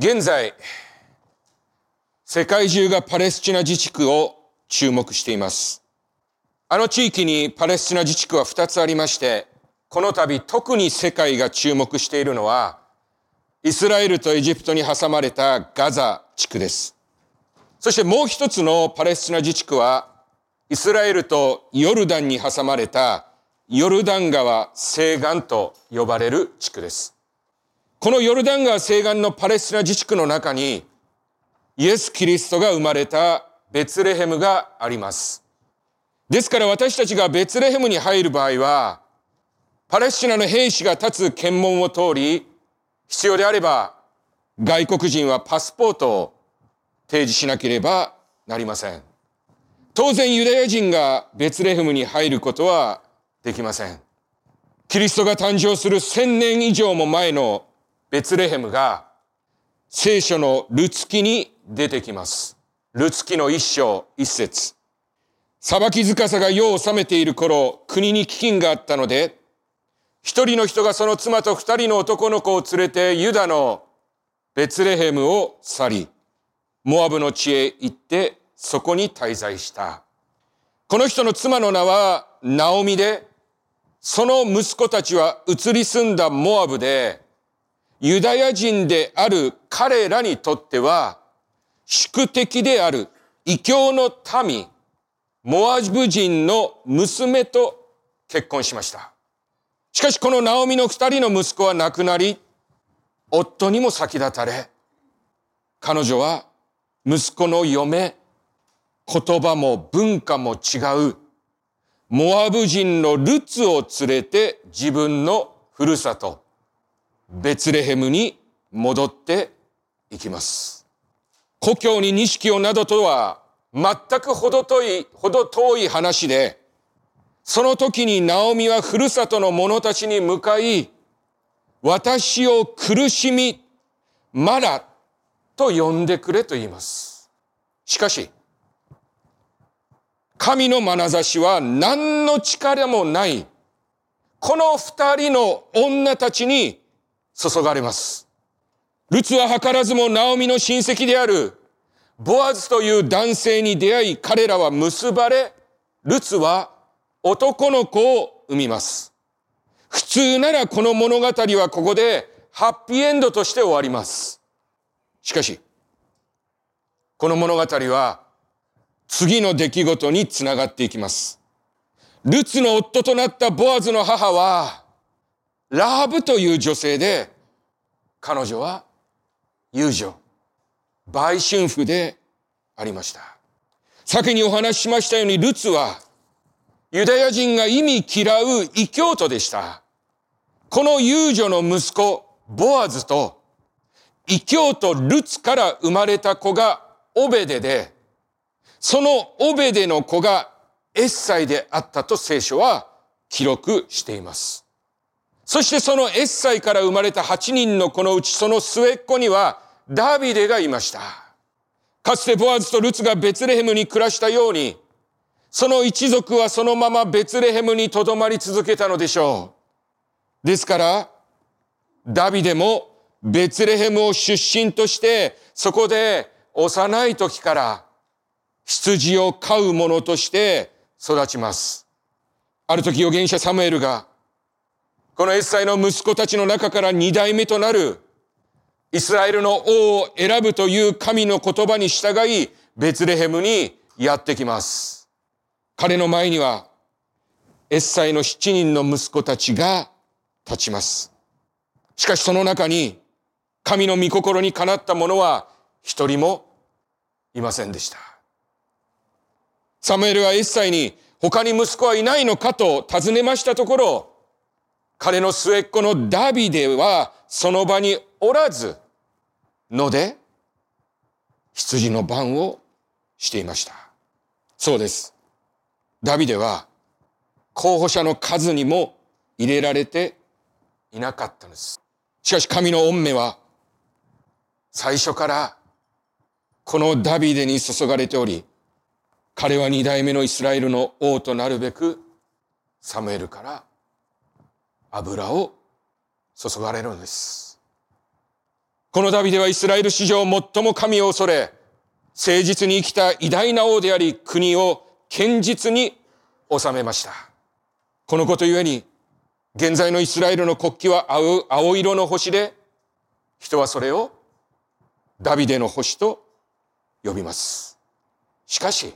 現在、世界中がパレスチナ自治区を注目しています。あの地域にパレスチナ自治区は2つありまして、この度特に世界が注目しているのは、イスラエルとエジプトに挟まれたガザ地区です。そしてもう一つのパレスチナ自治区は、イスラエルとヨルダンに挟まれたヨルダン川西岸と呼ばれる地区です。このヨルダン川西岸のパレスチナ自治区の中に、イエス・キリストが生まれたベツレヘムがあります。ですから私たちがベツレヘムに入る場合は、パレスチナの兵士が立つ検問を通り、必要であれば外国人はパスポートを提示しなければなりません。当然ユダヤ人がベツレヘムに入ることはできません。キリストが誕生する1000年以上も前のベツレヘムが聖書のルツ記に出てきます。ルツ記の1章1節。裁き司が世を治めている頃、国に飢饉があったので、1人の人がその妻と2人の男の子を連れてユダのベツレヘムを去り、モアブの地へ行ってそこに滞在した。この人の妻の名はナオミで、その息子たちは移り住んだモアブで、ユダヤ人である彼らにとっては宿敵である異教の民、モアブ人の娘と結婚しました。しかしこのナオミの2人の息子は亡くなり、夫にも先立たれ、彼女は息子の嫁、言葉も文化も違うモアブ人のルツを連れて自分のふるさと、ベツレヘムに戻っていきます。故郷に錦をなどとは全くほど遠い話で、その時にナオミはふるさとの者たちに向かい、私を苦しみ、マラと呼んでくれと言います。しかし、神の眼差しは何の力もない、この2人の女たちに注がれます。ルツは計らずもナオミの親戚であるボアズという男性に出会い、彼らは結ばれ、ルツは男の子を産みます。普通ならこの物語はここでハッピーエンドとして終わります。しかし、この物語は次の出来事につながっていきます。ルツの夫となったボアズの母はラハブという女性で、彼女は遊女、売春婦でありました。先にお話ししましたようにルツはユダヤ人が忌み嫌う異教徒でした。この遊女の息子、ボアズと、異教徒ルツから生まれた子がオベデで、そのオベデの子がエッサイであったと聖書は記録しています。そしてそのエッサイから生まれた8人の子のうち、その末っ子にはダビデがいました。かつてボアズとルツがベツレヘムに暮らしたように、その一族はそのままベツレヘムに留まり続けたのでしょう。ですから、ダビデもベツレヘムを出身として、そこで幼い時から羊を飼う者として育ちます。ある時預言者サムエルが、このエッサイの息子たちの中から2代目となるイスラエルの王を選ぶという神の言葉に従い、ベツレヘムにやってきます。彼の前にはエッサイの7人の息子たちが立ちます。しかしその中に神の御心にかなった者は1人もいませんでした。サムエルはエッサイに他に息子はいないのかと尋ねましたところ、彼の末っ子のダビデはその場におらずので羊の番をしていました。そうです。ダビデは候補者の数にも入れられていなかったんです。しかし神の御目は最初からこのダビデに注がれており、彼は2代目のイスラエルの王となるべくサムエルから油を注がれるんです。このダビデはイスラエル史上最も神を恐れ、誠実に生きた偉大な王であり、国を堅実に治めました。このことゆえに、現在のイスラエルの国旗は青色の星で、人はそれをダビデの星と呼びます。しかし、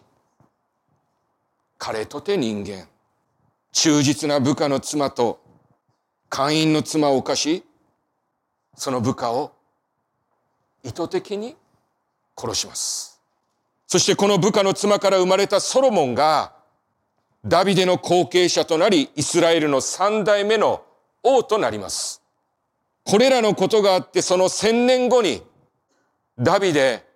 彼とて人間、忠実な部下の妻と会員の妻を犯し、その部下を意図的に殺します。そしてこの部下の妻から生まれたソロモンが、ダビデの後継者となり、イスラエルの3代目の王となります。これらのことがあって、その1000年後に、ダビデ、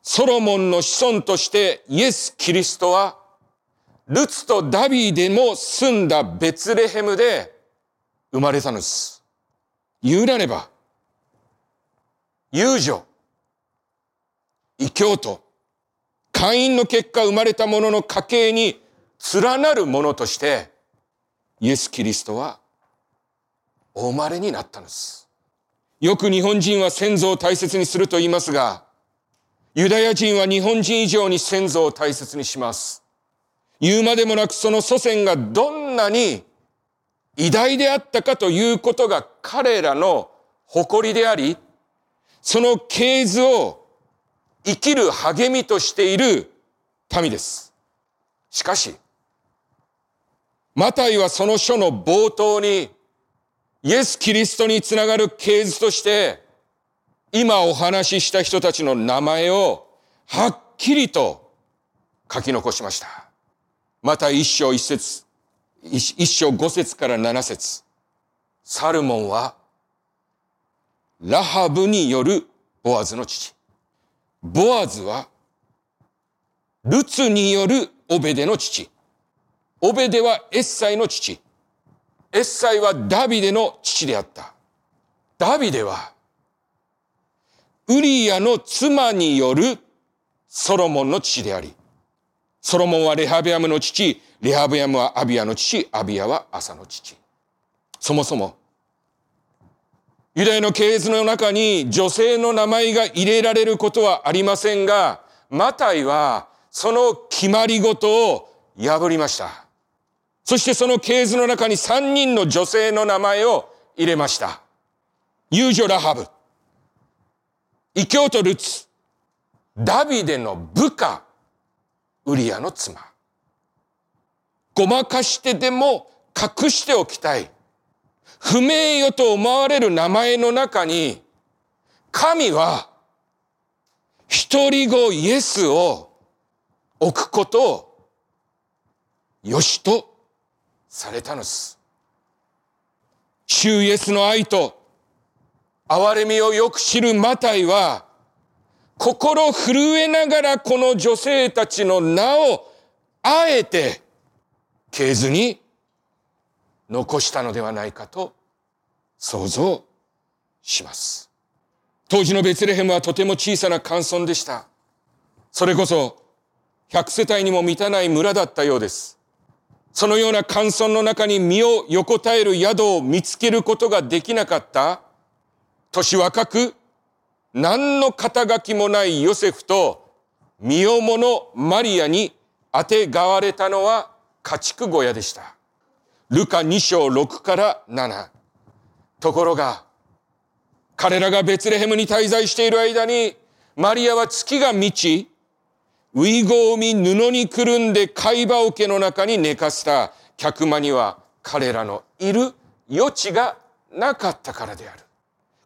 ソロモンの子孫としてイエス・キリストは、ルツとダビデも住んだベツレヘムで生まれたのです。言うなれば、遊女、異教徒、姦淫の結果生まれた者の家系に連なるものとして、イエス・キリストはお生まれになったのです。よく日本人は先祖を大切にすると言いますが、ユダヤ人は日本人以上に先祖を大切にします。言うまでもなくその祖先がどんなに偉大であったかということが彼らの誇りであり、その系図を生きる励みとしている民です。しかし、マタイはその書の冒頭にイエス・キリストにつながる系図として、今お話しした人たちの名前をはっきりと書き残しました。マタイ1章5節から7節。サルモンはラハブによるボアズの父。ボアズはルツによるオベデの父。オベデはエッサイの父。エッサイはダビデの父であった。ダビデはウリアの妻によるソロモンの父であり、ソロモンはレハビアムの父、レハビアムはアビアの父、アビアはアサの父。そもそも、ユダヤの系図の中に女性の名前が入れられることはありませんが、マタイはその決まり事を破りました。そしてその系図の中に3人の女性の名前を入れました。遊女ラハブ、異教徒ルツ、ダビデの部下、ウリアの妻。ごまかしてでも隠しておきたい、不名誉と思われる名前の中に、神は一人子イエスを置くことを良しとされたのです。主イエスの愛と憐れみをよく知るマタイは、心震えながらこの女性たちの名をあえて系図に残したのではないかと想像します。当時のベツレヘムはとても小さな村村でした。それこそ100世帯にも満たない村だったようです。そのような村村の中に身を横たえる宿を見つけることができなかった年若く、何の肩書きもないヨセフと、身重のマリアにあてがわれたのは家畜小屋でした。ルカ2章6から7。ところが、彼らがベツレヘムに滞在している間に、マリアは月が満ち、ういごをみ布にくるんで貝羽桶の中に寝かせた客間には彼らのいる余地がなかったからである。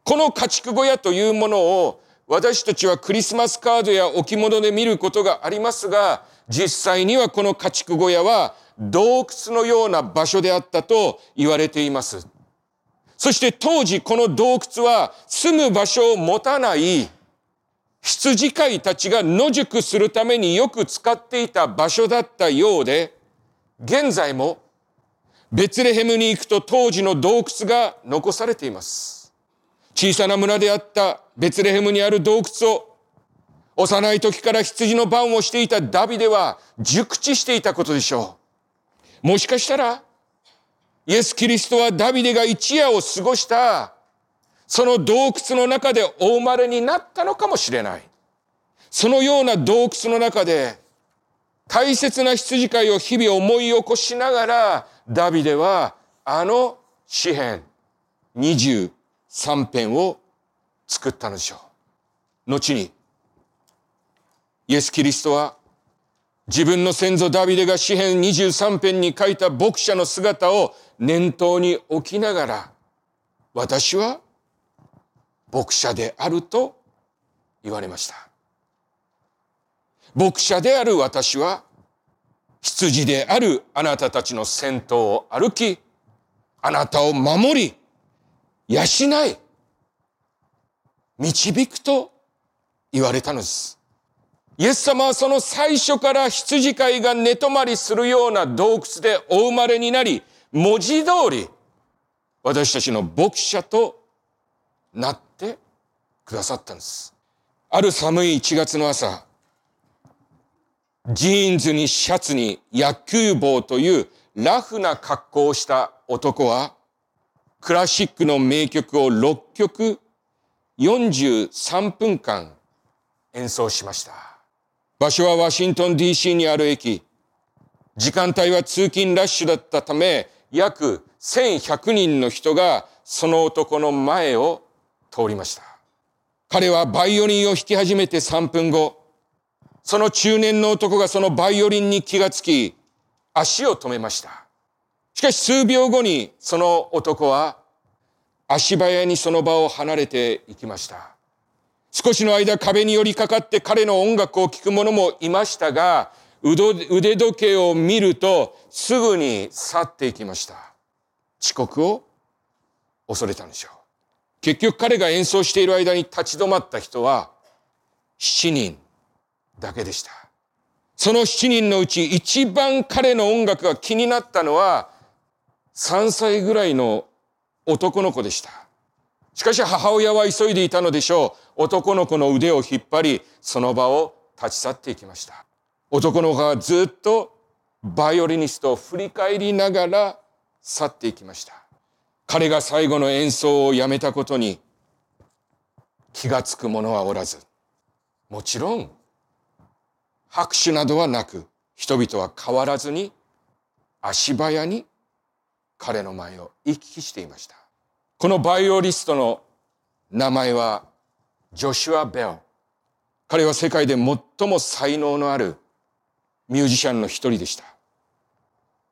この家畜小屋というものを私たちはクリスマスカードや置物で見ることがありますが、実際にはこの家畜小屋は洞窟のような場所であったと言われています。そして当時この洞窟は住む場所を持たない羊飼いたちが野宿するためによく使っていた場所だったようで、現在もベツレヘムに行くと当時の洞窟が残されています。小さな村であったベツレヘムにある洞窟を幼い時から羊の番をしていたダビデは熟知していたことでしょう。もしかしたらイエス・キリストはダビデが一夜を過ごしたその洞窟の中でお生まれになったのかもしれない。そのような洞窟の中で大切な羊飼いを日々思い起こしながら、ダビデはあの詩編23編を作ったのでしょう。後にイエス・キリストは自分の先祖ダビデが詩編23編に書いた牧者の姿を念頭に置きながら、私は牧者であると言われました。牧者である私は羊であるあなたたちの先頭を歩き、あなたを守り、養い、導くと言われたのです。イエス様はその最初から羊飼いが寝泊まりするような洞窟でお生まれになり、文字通り私たちの牧者となってくださったんです。ある寒い1月の朝、ジーンズにシャツに野球帽というラフな格好をした男は、クラシックの名曲を6曲43分間演奏しました。場所はワシントン DC にある駅。時間帯は通勤ラッシュだったため、約1100人の人がその男の前を通りました。彼はバイオリンを弾き始めて3分後、その中年の男がそのバイオリンに気がつき、足を止めました。しかし数秒後にその男は足早にその場を離れていきました。少しの間壁に寄りかかって彼の音楽を聴く者もいましたが、腕時計を見るとすぐに去っていきました。遅刻を恐れたんでしょう。結局彼が演奏している間に立ち止まった人は7人だけでした。その7人のうち一番彼の音楽が気になったのは3歳ぐらいの男の子でした。しかし母親は急いでいたのでしょう。男の子の腕を引っ張り、その場を立ち去っていきました。男の子はずっとバイオリニストを振り返りながら去っていきました。彼が最後の演奏をやめたことに気がつく者はおらず、もちろん拍手などはなく、人々は変わらずに足早に彼の前を行き来していました。このバイオリストの名前はジョシュア・ベル。彼は世界で最も才能のあるミュージシャンの一人でした。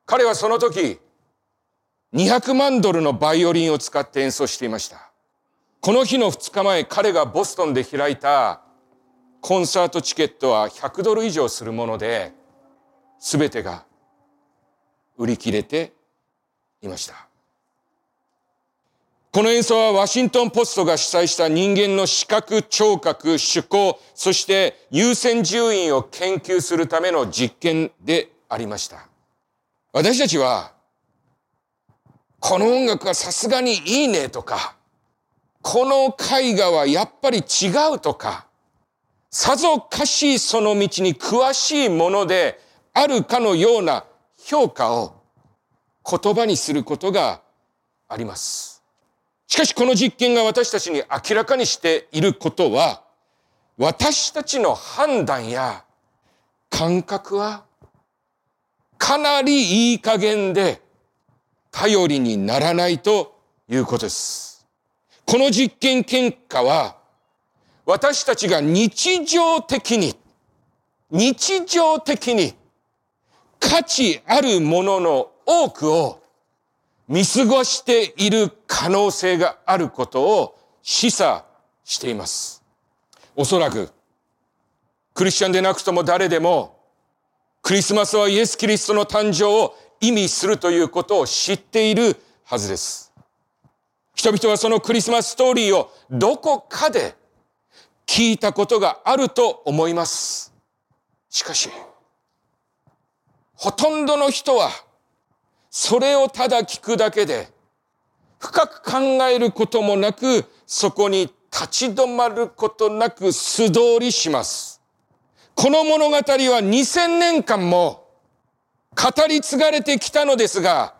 彼はその時200万ドルのバイオリンを使って演奏していました。この日の2日前、彼がボストンで開いたコンサートチケットは100ドル以上するもので、すべてが売り切れていました。この演奏はワシントンポストが主催した人間の視覚、聴覚、趣向、そして優先順位を研究するための実験でありました。私たちは、この音楽はさすがにいいねとか、この絵画はやっぱり違うとか、さぞかしその道に詳しいものであるかのような評価を言葉にすることがあります。しかしこの実験が私たちに明らかにしていることは、私たちの判断や感覚はかなりいい加減で頼りにならないということです。この実験結果は、私たちが日常的に価値あるものの多くを見過ごしている可能性があることを示唆しています。おそらく、クリスチャンでなくとも誰でも、クリスマスはイエス・キリストの誕生を意味するということを知っているはずです。人々はそのクリスマスストーリーをどこかで聞いたことがあると思います。しかし、ほとんどの人はそれをただ聞くだけで、深く考えることもなく、そこに立ち止まることなく素通りします。この物語は2000年間も語り継がれてきたのですが、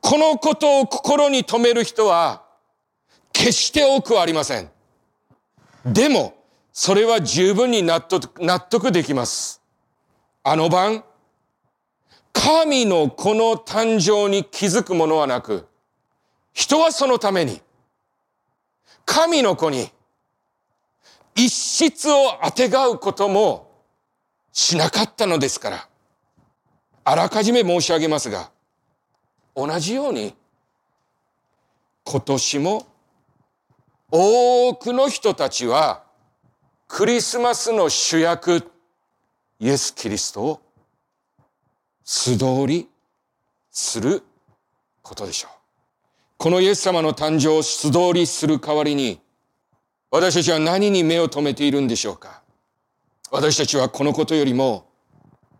このことを心に留める人は決して多くはありません。でもそれは十分に納得できます。あの晩、神の子の誕生に気づくものはなく、人はそのために神の子に一室をあてがうこともしなかったのですから。あらかじめ申し上げますが、同じように今年も多くの人たちはクリスマスの主役イエス・キリストを素通りすることでしょう。このイエス様の誕生を素通りする代わりに、私たちは何に目を留めているんでしょうか。私たちはこのことよりも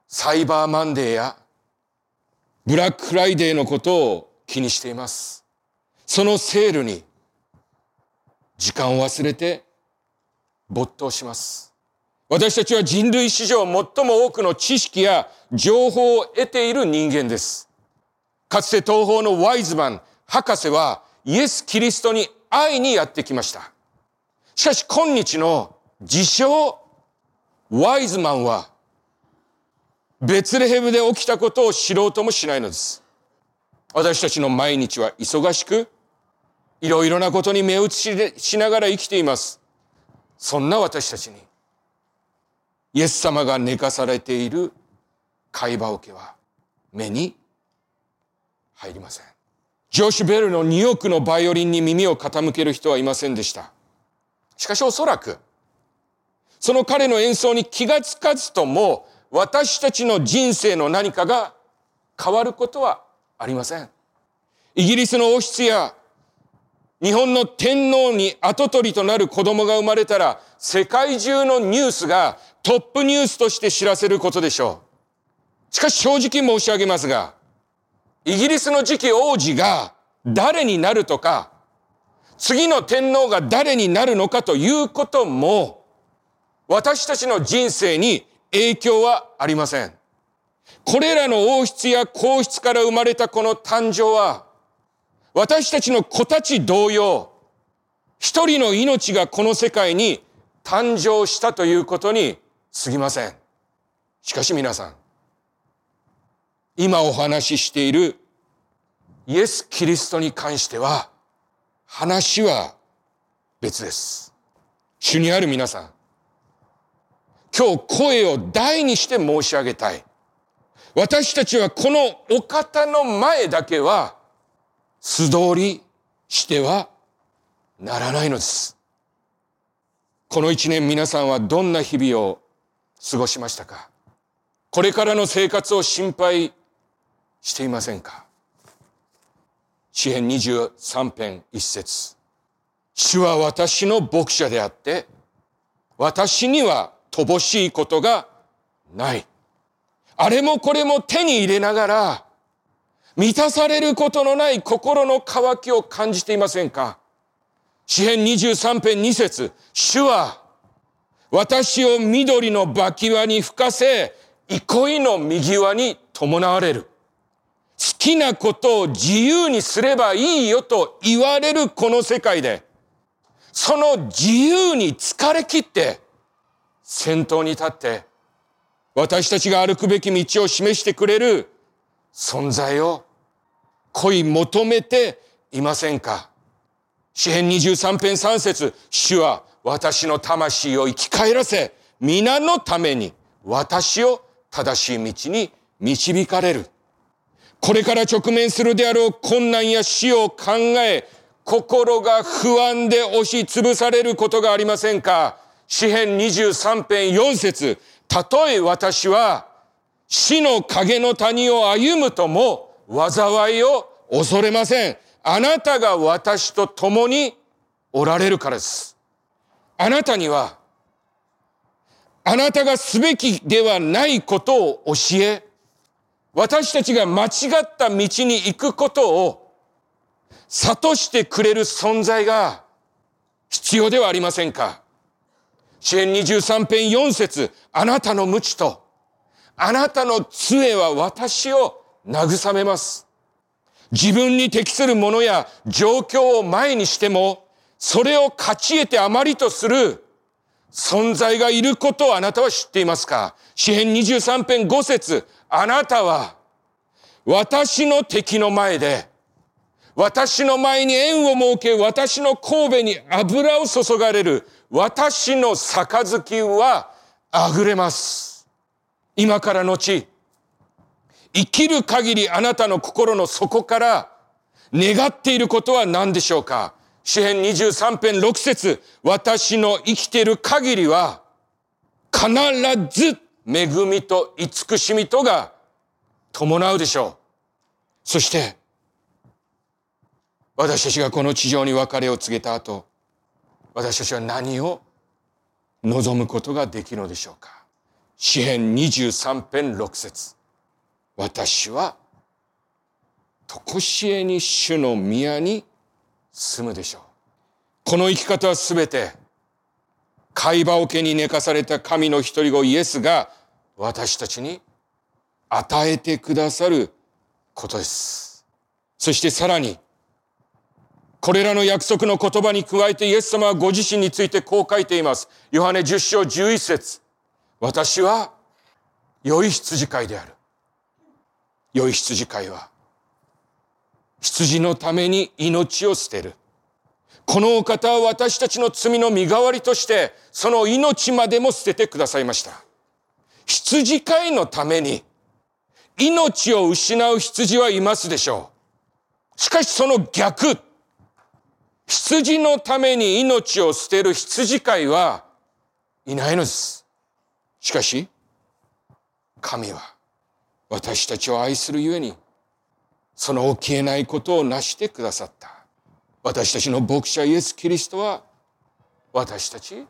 サイバーマンデーやブラックフライデーのことを気にしています。そのセールに時間を忘れて没頭します。私たちは人類史上最も多くの知識や情報を得ている人間です。かつて東方のワイズマン博士はイエス・キリストに会いにやってきました。しかし今日の自称ワイズマンはベツレヘムで起きたことを知ろうともしないのです。私たちの毎日は忙しく、いろいろなことに目移りしながら生きています。そんな私たちに、イエス様が寝かされている貝羽桶は目に入りません。ジョシュ・ベルの2億のバイオリンに耳を傾ける人はいませんでした。しかしおそらく、その彼の演奏に気がつかずとも、私たちの人生の何かが変わることはありません。イギリスの王室や日本の天皇に跡取りとなる子供が生まれたら、世界中のニュースがトップニュースとして知らせることでしょう。しかし正直申し上げますが、イギリスの次期王子が誰になるとか、次の天皇が誰になるのかということも、私たちの人生に影響はありません。これらの王室や皇室から生まれたこの誕生は、私たちの子たち同様、一人の命がこの世界に誕生したということに過ぎません。しかし皆さん、今お話ししているイエス・キリストに関しては、話は別です。主にある皆さん、今日声を大にして申し上げたい。私たちはこのお方の前だけは素通りしてはならないのです。この一年皆さんはどんな日々を過ごしましたか？これからの生活を心配していませんか？詩編23編1節。主は私の牧者であって、私には乏しいことがない。あれもこれも手に入れながら、満たされることのない心の渇きを感じていませんか？詩編23編2節、主は私を緑の馬騎馬に吹かせ、憩いの右輪に伴われる。好きなことを自由にすればいいよと言われるこの世界で、その自由に疲れ切って、先頭に立って私たちが歩くべき道を示してくれる存在を恋求めていませんか？詩編23編3節、主は私の魂を生き返らせ、皆のために私を正しい道に導かれる。これから直面するであろう困難や死を考え、心が不安で押しつぶされることがありませんか？詩編23編4節、たとえ私は死の影の谷を歩むとも災いを恐れません。あなたが私と共におられるからです。あなたには、あなたがすべきではないことを教え、私たちが間違った道に行くことを諭してくれる存在が必要ではありませんか？詩編23編4節、あなたの無知とあなたの杖は私を慰めます。自分に適するものや状況を前にしても、それを勝ち得て余りとする存在がいることをあなたは知っていますか？詩編23編5節、あなたは私の敵の前で、私の前に円を設け、私の頭に油を注がれる。私の杯はあぐれます。今から後、生きる限りあなたの心の底から願っていることは何でしょうか？詩編23編6節、私の生きている限りは必ず恵みと慈しみとが伴うでしょう。そして、私たちがこの地上に別れを告げた後、私たちは何を望むことができるのでしょうか。詩編23編6節、私は常しえに主の宮に住むでしょう。この生き方はすべて、貝羽桶に寝かされた神の一人子イエスが私たちに与えてくださることです。そしてさらに、これらの約束の言葉に加えてイエス様はご自身についてこう書いています。ヨハネ10章11節。私は良い羊飼いである。良い羊飼いは羊のために命を捨てる。このお方は私たちの罪の身代わりとしてその命までも捨ててくださいました。羊飼いのために命を失う羊はいますでしょう。しかしその逆、羊のために命を捨てる羊飼いはいないのです。しかし、神は私たちを愛するゆえに、その消えないことを成してくださった。私たちの牧者イエス・キリストは、私たち、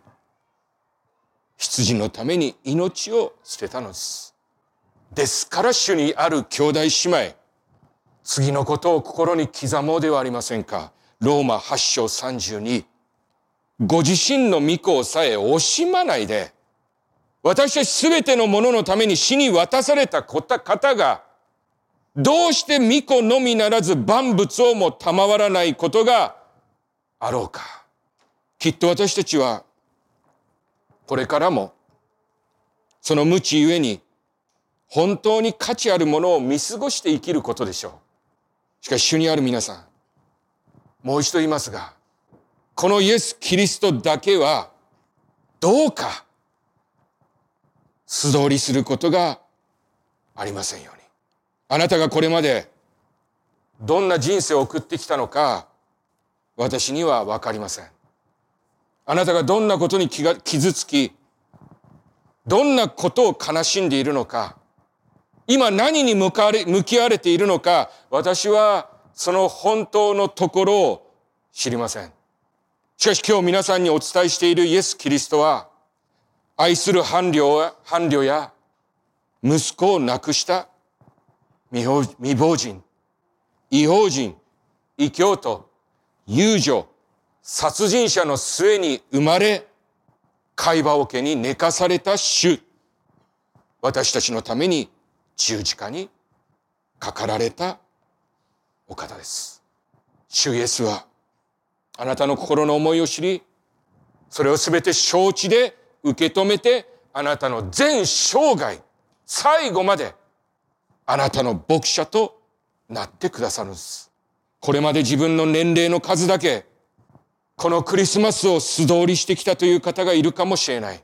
羊のために命を捨てたのです。ですから主にある兄弟姉妹、次のことを心に刻もうではありませんか。ローマ8章32、ご自身の御子をさえ惜しまないで、私たちすべてのもののために死に渡された方が、どうして御子のみならず万物をも賜らないことがあろうか。きっと私たちは、これからも、その無知ゆえに、本当に価値あるものを見過ごして生きることでしょう。しかし主にある皆さん、もう一度言いますが、このイエス・キリストだけはどうか素通りすることがありませんように。あなたがこれまでどんな人生を送ってきたのか、私にはわかりません。あなたがどんなことに傷つき、どんなことを悲しんでいるのか、今何に向き合われているのか、私はその本当のところを知りません。しかし今日皆さんにお伝えしているイエス・キリストは、愛する伴侶や息子を亡くした未亡人、異邦人、異教徒、遊女、殺人者の末に生まれ、貝羽桶に寝かされた主、私たちのために十字架にかかられたお方です。主イエスはあなたの心の思いを知り、それをすべて承知で受け止めて、あなたの全生涯、最後まであなたの牧者となってくださるんです。これまで自分の年齢の数だけ、このクリスマスを素通りしてきたという方がいるかもしれない。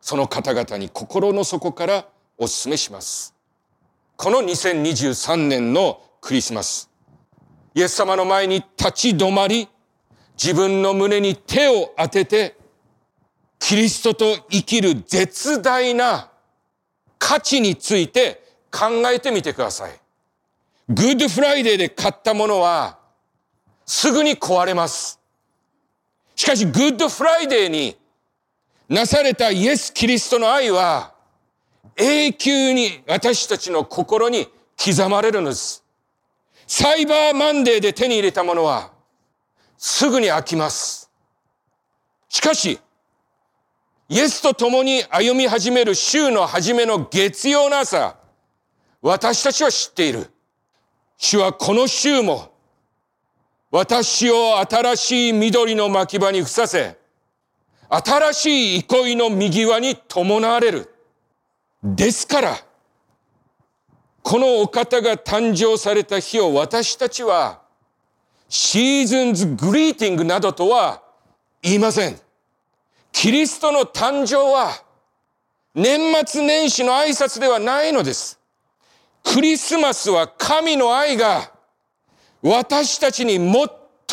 その方々に心の底からお勧めします。この2023年のクリスマス、イエス様の前に立ち止まり、自分の胸に手を当てて、キリストと生きる絶大な価値について考えてみてください。グッドフライデーで買ったものはすぐに壊れます。しかしグッドフライデーになされたイエス・キリストの愛は永久に私たちの心に刻まれるのです。サイバーマンデーで手に入れたものはすぐに飽きます。しかし、イエスと共に歩み始める週の初めの月曜の朝、私たちは知っている。主はこの週も私を新しい緑の牧場にふさせ、新しい憩いの右輪に伴われる。ですから、このお方が誕生された日を私たちは、シーズンズグリーティングなどとは言いません。キリストの誕生は、年末年始の挨拶ではないのです。クリスマスは神の愛が、私たちに最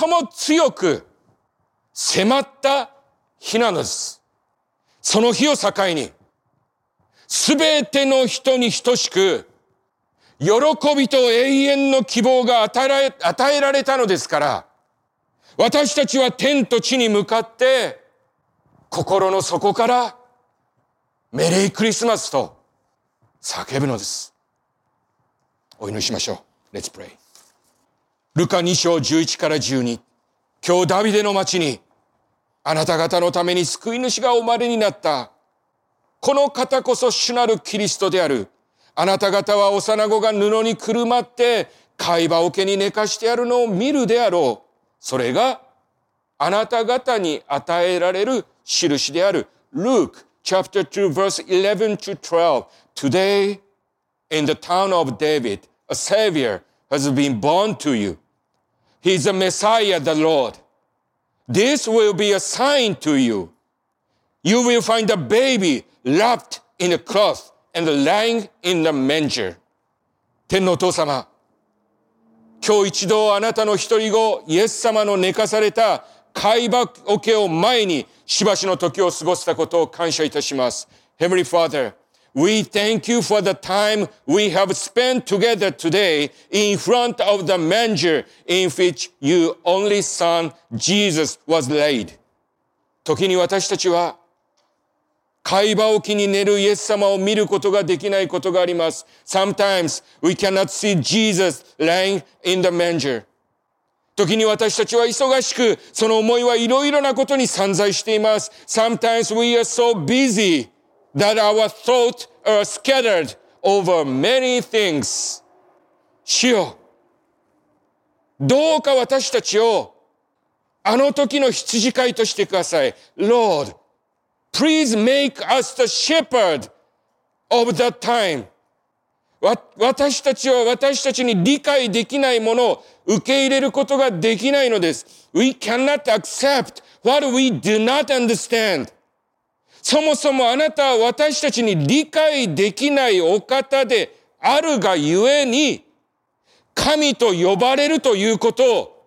も強く迫った日なのです。その日を境に、すべての人に等しく、喜びと永遠の希望が与えられたのですから、私たちは天と地に向かって、心の底からメリークリスマスと叫ぶのです。お祈りしましょう。Let's pray。ルカ2章11から12。今日ダビデの町に、あなた方のために救い主がお生まれになった。この方こそ主なるキリストである。あなた方は幼子が布にくるまって飼葉桶に寝かしてあるのを見るであろう。それがあなた方に与えられる印である。Luke chapter 2 verse 11 to 12. Today in the town of David, a savior has been born to you. He is the Messiah, the Lord. This will be a sign to you. You will find a baby wrapped in a cloth and lying in the manger. 天のお父様、今日一度あなたの一人子イエス様の寝かされた飼葉桶を前にしばしの時を過ごせたことを感謝いたします。 Heavenly Father, we thank you for the time we have spent together today in front of the manger in which your only son Jesus was laid. 時に私たちは飼葉桶に寝るイエス様を見ることができないことがあります。Sometimes we cannot see Jesus lying in the manger. 時に私たちは忙しく、その思いはいろいろなことに散在しています。Sometimes we are so busy that our thoughts are scattered over many things. 主よ、どうか私たちをあの時の羊飼いとしてください。Lord,Please make us the shepherd of that time. 私たちに理解できないものを受け入れることができないのです。We cannot accept what we do not understand. そもそもあなたは私たちに理解できないお方であるがゆえに、神と呼ばれるということを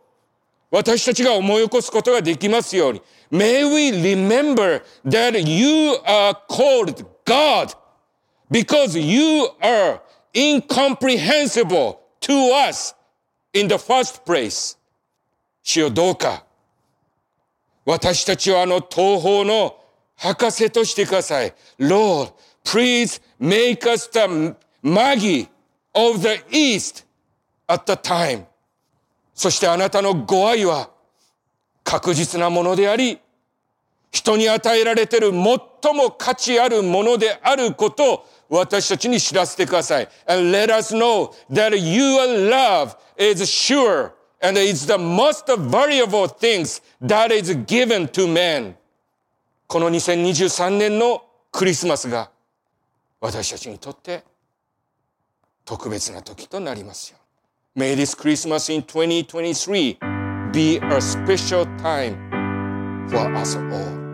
私たちが思い起こすことができますように。May we remember that you are called God because you are incomprehensible to us in the first place. 主よ、どうか私たちをあの東方の博士としてください。Lord, please make us the Magi of the East at the time.そしてあなたのご愛は確実なものであり、人に与えられている最も価値あるものであることを私たちに知らせてください。And let us know that your love is sure and is the most valuable things that is given to man. この2023年のクリスマスが私たちにとって特別な時となりますよ。May this Christmas in 2023 be a special time for us all.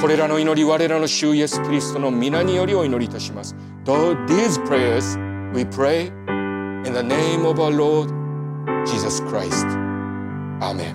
これらの祈り、我らの主イエスキリストの皆によりお祈りいたします。Though these prayers we pray in the name of our Lord Jesus Christ. Amen.